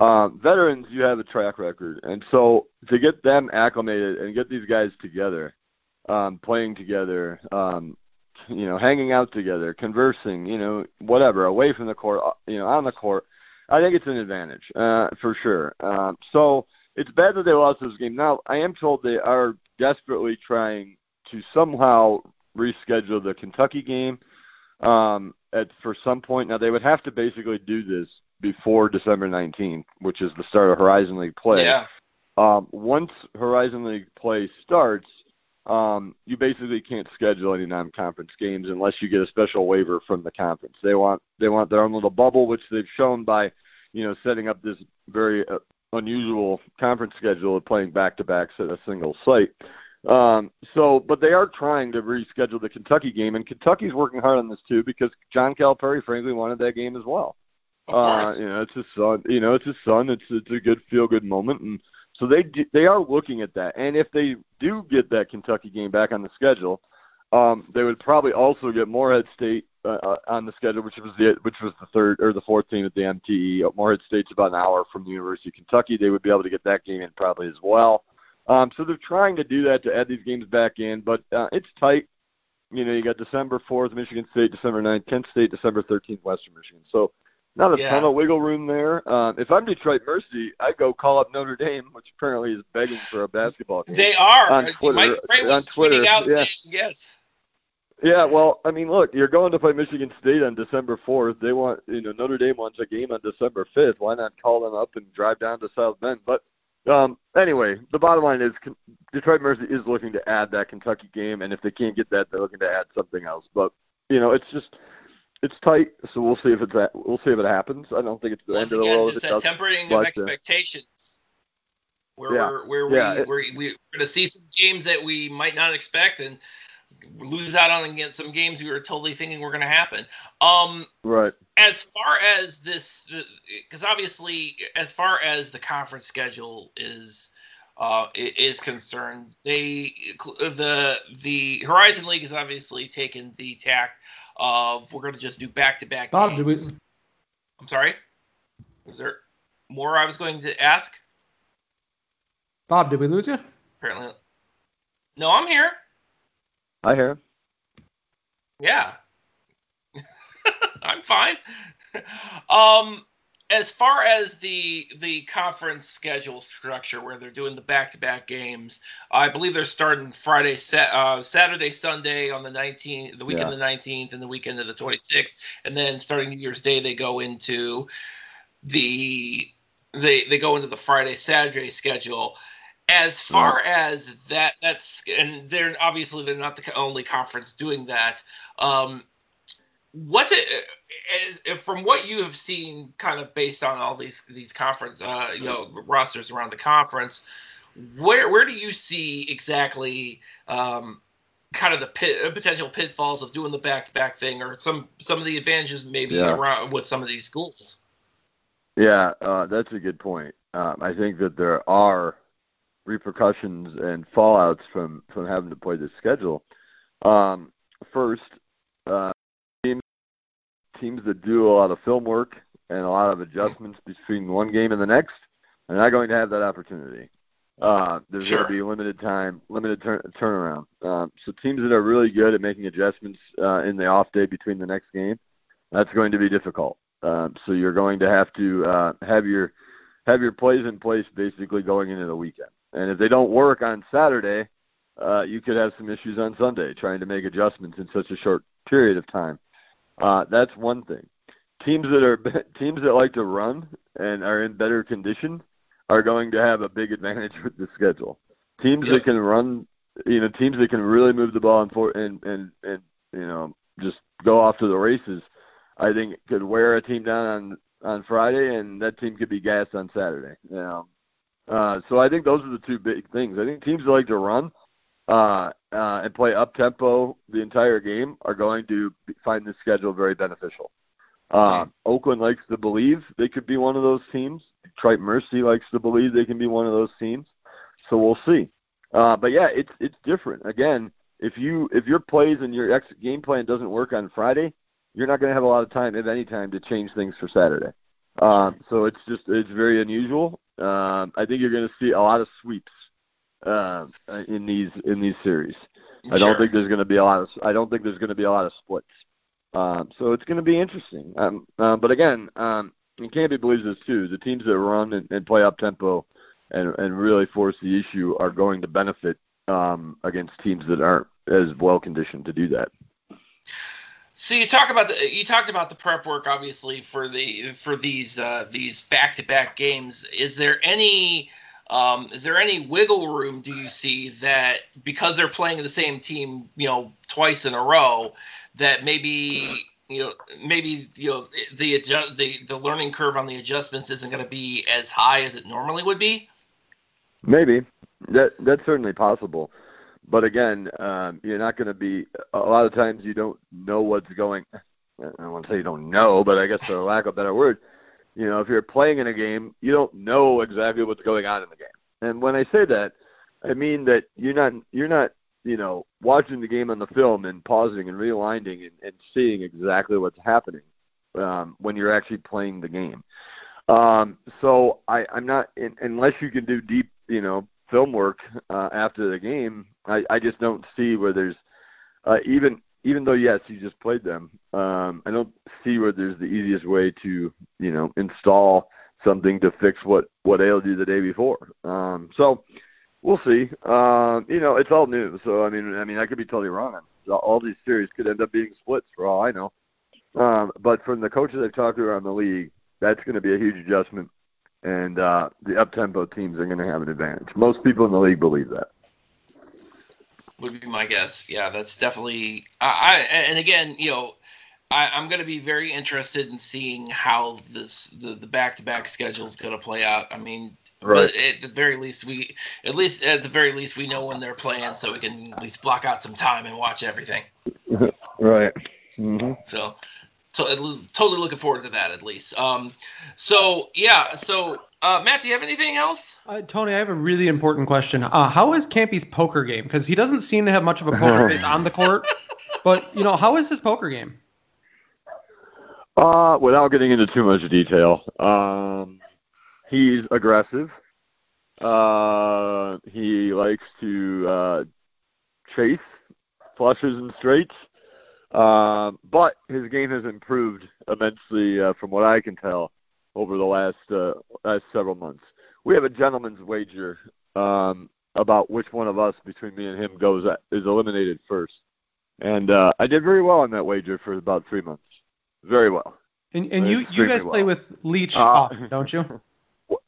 Um, veterans, you have a track record, and so to get them acclimated and get these guys together, um, playing together, um, you know, hanging out together, conversing, you know, whatever, away from the court, you know, on the court, I think it's an advantage uh, for sure. Uh, so it's bad that they lost this game. Now, I am told they are desperately trying to somehow reschedule the Kentucky game um, at for some point. Now, they would have to basically do this before December nineteenth, which is the start of Horizon League play. Yeah. Um, once Horizon League play starts, um, you basically can't schedule any non-conference games unless you get a special waiver from the conference. They want they want their own little bubble, which they've shown by, you know, setting up this very uh, unusual conference schedule of playing back-to-backs at a single site. Um, so, but they are trying to reschedule the Kentucky game, and Kentucky's working hard on this too because John Calipari, frankly, wanted that game as well. Of course. Uh, you know, it's his son. You know, it's his son. It's it's a good feel-good moment, and so they they are looking at that. And if they do get that Kentucky game back on the schedule, um, they would probably also get Morehead State uh, on the schedule, which was the which was the third or the fourth team at the M T E. Morehead State's about an hour from the University of Kentucky. They would be able to get that game in probably as well. Um, so they're trying to do that to add these games back in, but uh, it's tight. You know, you got December fourth, Michigan State, December ninth, Kent State, December thirteenth, Western Michigan. So not a yeah. ton of wiggle room there. Uh, if I'm Detroit Mercy, I go call up Notre Dame, which apparently is begging for a basketball game. They are. On Twitter. Mike Gray was tweeting out yeah. saying yes. Yeah, well, I mean, look, you're going to play Michigan State on December fourth. They want, you know, Notre Dame wants a game on December fifth. Why not call them up and drive down to South Bend? But Um, anyway, the bottom line is Detroit Mercy is looking to add that Kentucky game, and if they can't get that, they're looking to add something else. But you know, it's just it's tight. So we'll see if it's at, we'll see if it happens. I don't think it's the Once end again, of the world. It's a tempering of expectations. Where yeah, we're where yeah, we, it, we're we're going to see some games that we might not expect, and lose out on against some games we were totally thinking were going to happen. Um, right. As far as this, because obviously, as far as the conference schedule is uh, is concerned, they the the Horizon League has obviously taken the tack of we're going to just do back to back games. We... I'm sorry. Was there more I was going to ask? Bob, did we lose you? Apparently, no. I'm here. I hear him. Yeah. I'm fine. Um, as far as the the conference schedule structure where they're doing the back-to-back games, I believe they're starting Friday, uh, Saturday, Sunday on the nineteenth, the weekend yeah. of the nineteenth and the weekend of the twenty-sixth. And then starting New Year's Day, they go into the they, they go into the Friday, Saturday schedule. As far as that, that's and they're obviously they're not the only conference doing that. Um, what it, from what you have seen, kind of based on all these these conference, uh, you know, rosters around the conference, where where do you see exactly um, kind of the pit, potential pitfalls of doing the back to back thing, or some some of the advantages maybe yeah. around with some of these schools? Yeah, uh, that's a good point. Um, I think that there are repercussions and fallouts from, from having to play this schedule. Um, first, uh, teams, teams that do a lot of film work and a lot of adjustments between one game and the next are not going to have that opportunity. Uh, there's sure. going to be limited time, limited tur- turnaround. Um, so teams that are really good at making adjustments uh, in the off day between the next game, that's going to be difficult. Um, so you're going to have to uh, have your have your plays in place basically going into the weekend. And if they don't work on Saturday, uh, you could have some issues on Sunday trying to make adjustments in such a short period of time. Uh, that's one thing. Teams that are teams that like to run and are in better condition are going to have a big advantage with the schedule. Teams yeah. that can run, you know, teams that can really move the ball and for, and, and and you know just go off to the races, I think could wear a team down on on Friday, and that team could be gassed on Saturday. You know. Uh, so I think those are the two big things. I think teams that like to run uh, uh, and play up-tempo the entire game are going to find this schedule very beneficial. Uh, Oakland likes to believe they could be one of those teams. Detroit Mercy likes to believe they can be one of those teams. So we'll see. Uh, but, yeah, it's it's different. Again, if you if your plays and your ex- game plan doesn't work on Friday, you're not going to have a lot of time, if any time, to change things for Saturday. Uh, so it's just it's very unusual. Um, I think you're going to see a lot of sweeps uh, in these in these series. I don't sure. think there's going to be a lot of I don't think there's going to be a lot of splits. Um, so it's going to be interesting. Um, uh, but again, um, and Kampe believes this too, the teams that run and, and play up-tempo and, and really force the issue are going to benefit um, against teams that aren't as well-conditioned to do that. So you talk about the, you talked about the prep work, obviously, for the for these uh, these back-to-back games. Is there any um, is there any wiggle room? Do you see that because they're playing the same team, you know, twice in a row, that maybe you know maybe you know the adjust, the the learning curve on the adjustments isn't going to be as high as it normally would be? Maybe that that's certainly possible. But again, um, you're not going to be – a lot of times you don't know what's going – I don't want to say you don't know, but I guess for lack of a better word, you know, if you're playing in a game, you don't know exactly what's going on in the game. And when I say that, I mean that you're not, you're not you know, watching the game on the film and pausing and realigning and, and seeing exactly what's happening um, when you're actually playing the game. Um, so I, I'm not – unless you can do deep, you know, film work uh, after the game, I, I just don't see where there's uh, even even though yes, you just played them. Um, I don't see where there's the easiest way to you know install something to fix what, what ailed you the day before. Um, so we'll see. Uh, you know, it's all new. So I mean, I mean, I could be totally wrong. All these series could end up being splits for all I know. Um, but from the coaches I've talked to around the league, that's going to be a huge adjustment. And uh, the up-tempo teams are going to have an advantage. Most people in the league believe that. Would be my guess. Yeah, that's definitely uh, – I, and again, you know, I, I'm going to be very interested in seeing how this the, the back-to-back schedule is going to play out. I mean, right. at the very least, we at least at the very least we know when they're playing, so we can at least block out some time and watch everything. Right. Mm-hmm. So. Totally looking forward to that, at least. Um, so, yeah. So, uh, Matt, do you have anything else? Uh, Tony, I have a really important question. Uh, how is Kampe's poker game? Because he doesn't seem to have much of a poker face on the court. But, you know, how is his poker game? Uh, without getting into too much detail, um, he's aggressive. Uh, he likes to uh, chase flushes and straights. Um, but his game has improved immensely uh, from what I can tell over the last, uh, last several months. We have a gentleman's wager um, about which one of us between me and him goes at, is eliminated first. And uh, I did very well on that wager for about three months. Very well. And, and you, you guys well. play with Leach, uh, off, don't you?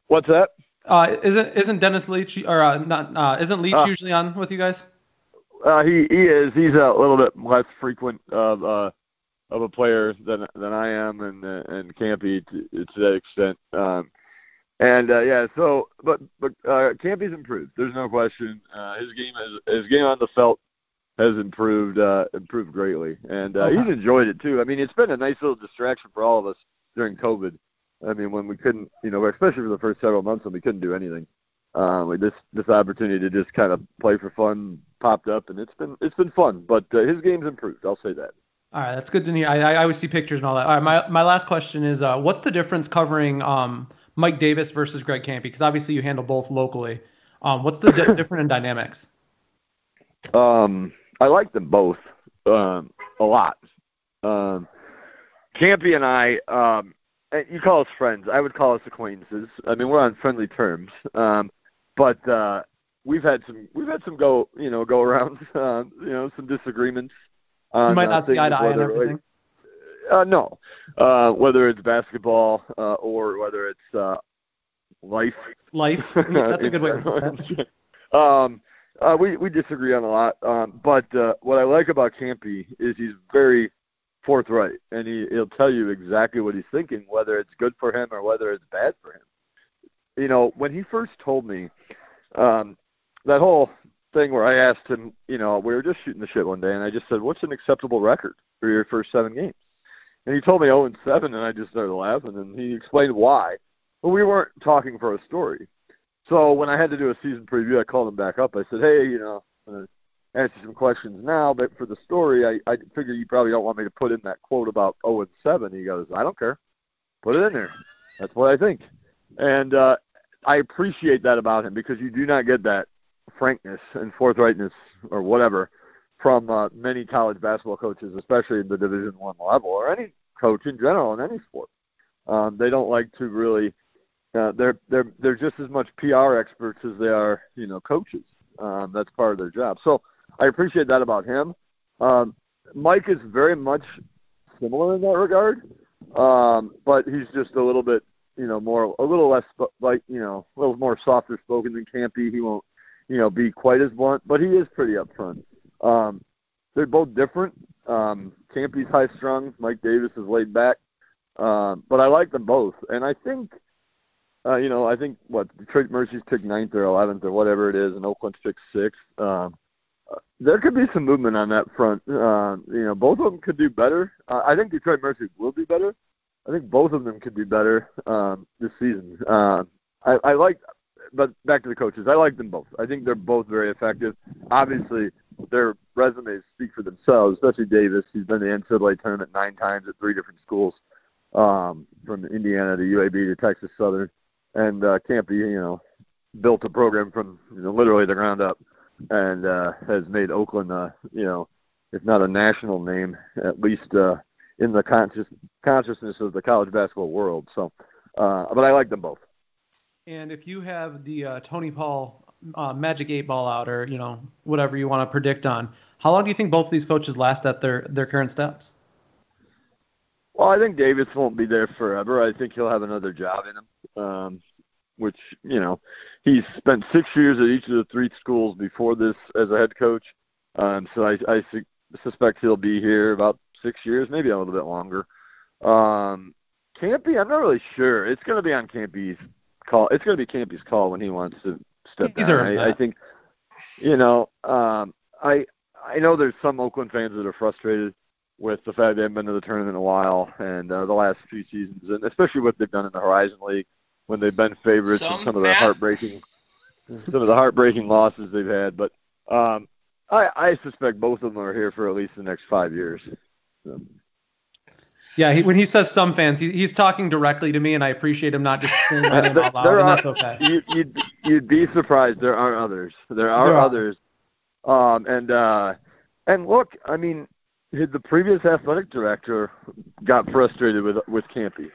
What's that? Uh, isn't isn't Dennis Leach or uh, not? Uh, isn't Leach uh, usually on with you guys? Uh, he, he is. He's a little bit less frequent of uh, of a player than than I am, and uh, and Kampe to, to that extent. Um, and uh, yeah, so but but uh, Kampe's improved. There's no question. Uh, his game has, his game on the felt has improved uh, improved greatly, and uh, okay. he's enjoyed it too. I mean, it's been a nice little distraction for all of us during COVID. I mean, when we couldn't, you know, especially for the first several months when we couldn't do anything. Uh, this this opportunity to just kind of play for fun popped up, and it's been it's been fun. But uh, his game's improved. I'll say that. All right, that's good to hear. I, I always see pictures and all that. All right, my my last question is, uh, what's the difference covering um, Mike Davis versus Greg Kampe? Because obviously you handle both locally. Um, what's the di- difference in dynamics? Um, I like them both um, a lot. Um, Kampe and I. Um, you call us friends. I would call us acquaintances. I mean, we're on friendly terms. Um, But uh, we've had some we've had some go you know go around uh, you know some disagreements. On, you might not uh, see eye to eye on everything. Uh, no, uh, whether it's basketball uh, or whether it's uh, life. Life. That's a good way to put that. um, uh, we we disagree on a lot. Um, but uh, what I like about Kampe is he's very forthright, and he he'll tell you exactly what he's thinking, whether it's good for him or whether it's bad for him. You know, when he first told me um, that whole thing where I asked him, you know, we were just shooting the shit one day, and I just said, what's an acceptable record for your first seven games? And he told me oh and seven, and I just started laughing, and he explained why. But we weren't talking for a story. So when I had to do a season preview, I called him back up. I said, hey, you know, I'm going to answer some questions now, but for the story, I, I figure you probably don't want me to put in that quote about oh and seven. He goes, I don't care. Put it in there. That's what I think. And uh, I appreciate that about him because you do not get that frankness and forthrightness or whatever from uh, many college basketball coaches, especially in the Division One level or any coach in general in any sport. Um, they don't like to really uh, – they're they're they're just as much P R experts as they are, you know, coaches. Um, that's part of their job. So I appreciate that about him. Um, Mike is very much similar in that regard, um, but he's just a little bit, you know, more – a little less – like, you know, a little more softer spoken than Kampe. He won't, you know, be quite as blunt, but he is pretty upfront. Um, they're both different. Um, Kampe's high-strung. Mike Davis is laid back. Um, but I like them both, and I think, uh, you know, I think what Detroit Mercy's picked ninth or eleventh or whatever it is, and Oakland's picked sixth. Um, there could be some movement on that front. Uh, you know, both of them could do better. Uh, I think Detroit Mercy will do better. I think both of them could do better um, this season. Uh, I, I like, but back to the coaches, I like them both. I think they're both very effective. Obviously, their resumes speak for themselves, especially Davis. He's been to the N C double A tournament nine times at three different schools. Um, from Indiana to U A B to Texas Southern, and uh, Kampe, you know, built a program from you know, literally the ground up, and uh, has made Oakland, uh, you know, if not a national name, at least uh, in the conscious consciousness of the college basketball world. So, uh, but I like them both. And if you have the uh, Tony Paul uh, Magic Eight Ball out, or you know, whatever you want to predict on, how long do you think both of these coaches last at their their current steps? Well, I think Davis won't be there forever. I think he'll have another job in him, um, which, you know, he's spent six years at each of the three schools before this as a head coach. Um, so I, I su- suspect he'll be here about six years, maybe a little bit longer. Um, Kampe, I'm not really sure. It's going to be on Campe's call. It's going to be Campe's call when he wants to step down. I, I think, you know, um, I I know there's some Oakland fans that are frustrated with the fact they haven't been to the tournament in a while, and uh, the last few seasons, and especially what they've done in the Horizon League, when they've been favorites some, and some of the heartbreaking, some of the heartbreaking losses they've had. But um, I, I suspect both of them are here for at least the next five years. So. Yeah, he, when he says some fans, he, he's talking directly to me, and I appreciate him not just saying my name out loud, and that's okay. You, you'd, you'd be surprised. There are others. There are there others. Are. Um, and uh, and look, I mean. The previous athletic director got frustrated with with Kampe,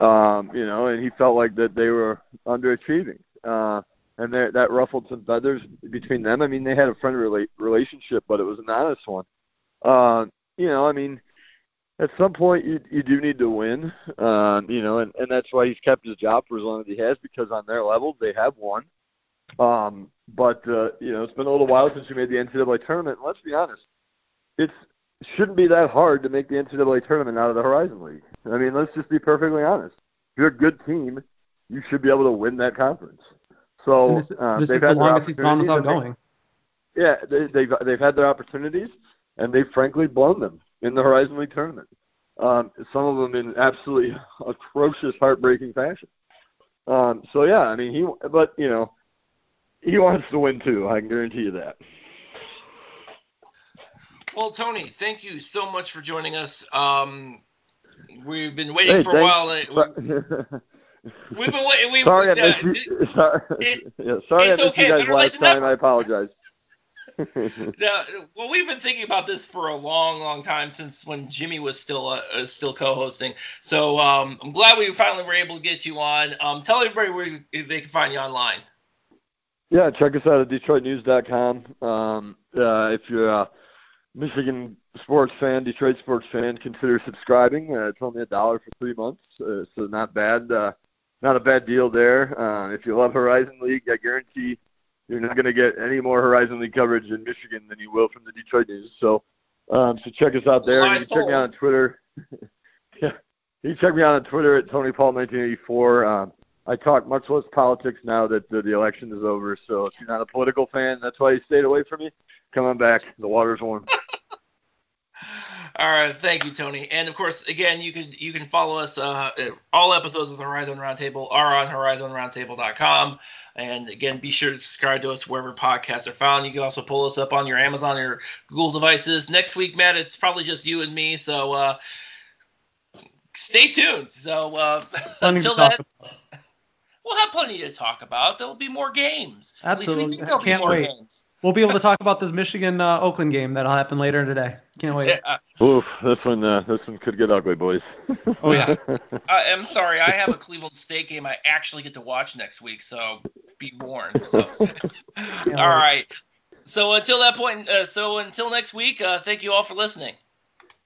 um, you know, and he felt like that they were underachieving, uh, and that ruffled some feathers between them. I mean, they had a friendly rela- relationship, but it was an honest one. Uh, you know, I mean, at some point you you do need to win, uh, you know, and, and that's why he's kept his job for as long as he has, because on their level they have won. Um, but uh, you know, it's been a little while since we made the N C double A tournament. And let's be honest, it's shouldn't be that hard to make the N C double A tournament out of the Horizon League. I mean, let's just be perfectly honest. If you're a good team, you should be able to win that conference. So this, uh, this they've is had the longest he's gone without going. They, yeah, they, they've they've had their opportunities, and they've frankly blown them in the Horizon League tournament. Um, some of them in absolutely atrocious, heartbreaking fashion. Um, so yeah, I mean, he but you know, he wants to win too. I can guarantee you that. Well, Tony, thank you so much for joining us. Um, we've been waiting hey, for a while. We, we've been waiting. We, sorry, uh, you, it, sorry. It, yeah, sorry it's I missed okay. you guys Better last time. I apologize. Now, well, we've been thinking about this for a long, long time, since when Jimmy was still uh, still co-hosting. So um, I'm glad we finally were able to get you on. Um, tell everybody where they can find you online. Yeah, check us out at Detroit News dot com. Um, uh, if you're uh, Michigan sports fan, Detroit sports fan, consider subscribing. Uh, it's only a dollar for three months, uh, so not bad. Uh, not a bad deal there. Uh, if you love Horizon League, I guarantee you're not going to get any more Horizon League coverage in Michigan than you will from the Detroit News. So, um, so check us out there. And you can check me out on Twitter. yeah, you can check me out on Twitter at Tony Paul nineteen eighty-four. Um, I talk much less politics now that the, the election is over. So if you're not a political fan, that's why you stayed away from me. Come on back. The water's warm. All right, thank you, Tony. And of course, again, you can you can follow us. Uh, all episodes of the Horizon Roundtable are on horizon roundtable dot com. And again, be sure to subscribe to us wherever podcasts are found. You can also pull us up on your Amazon or your Google devices. Next week, Matt, it's probably just you and me. So uh, stay tuned. So uh, until then. we'll have plenty to talk about. There'll be more games. Absolutely. At least we think there'll be more wait. games. We'll be able to talk about this Michigan uh, Oakland game that'll happen later today. Can't wait. Yeah. Oof, this one, uh, this one could get ugly, boys. Oh yeah. I, I'm sorry, I have a Cleveland State game I actually get to watch next week, so be warned. So. All right. So until that point, uh, so until next week, uh, thank you all for listening.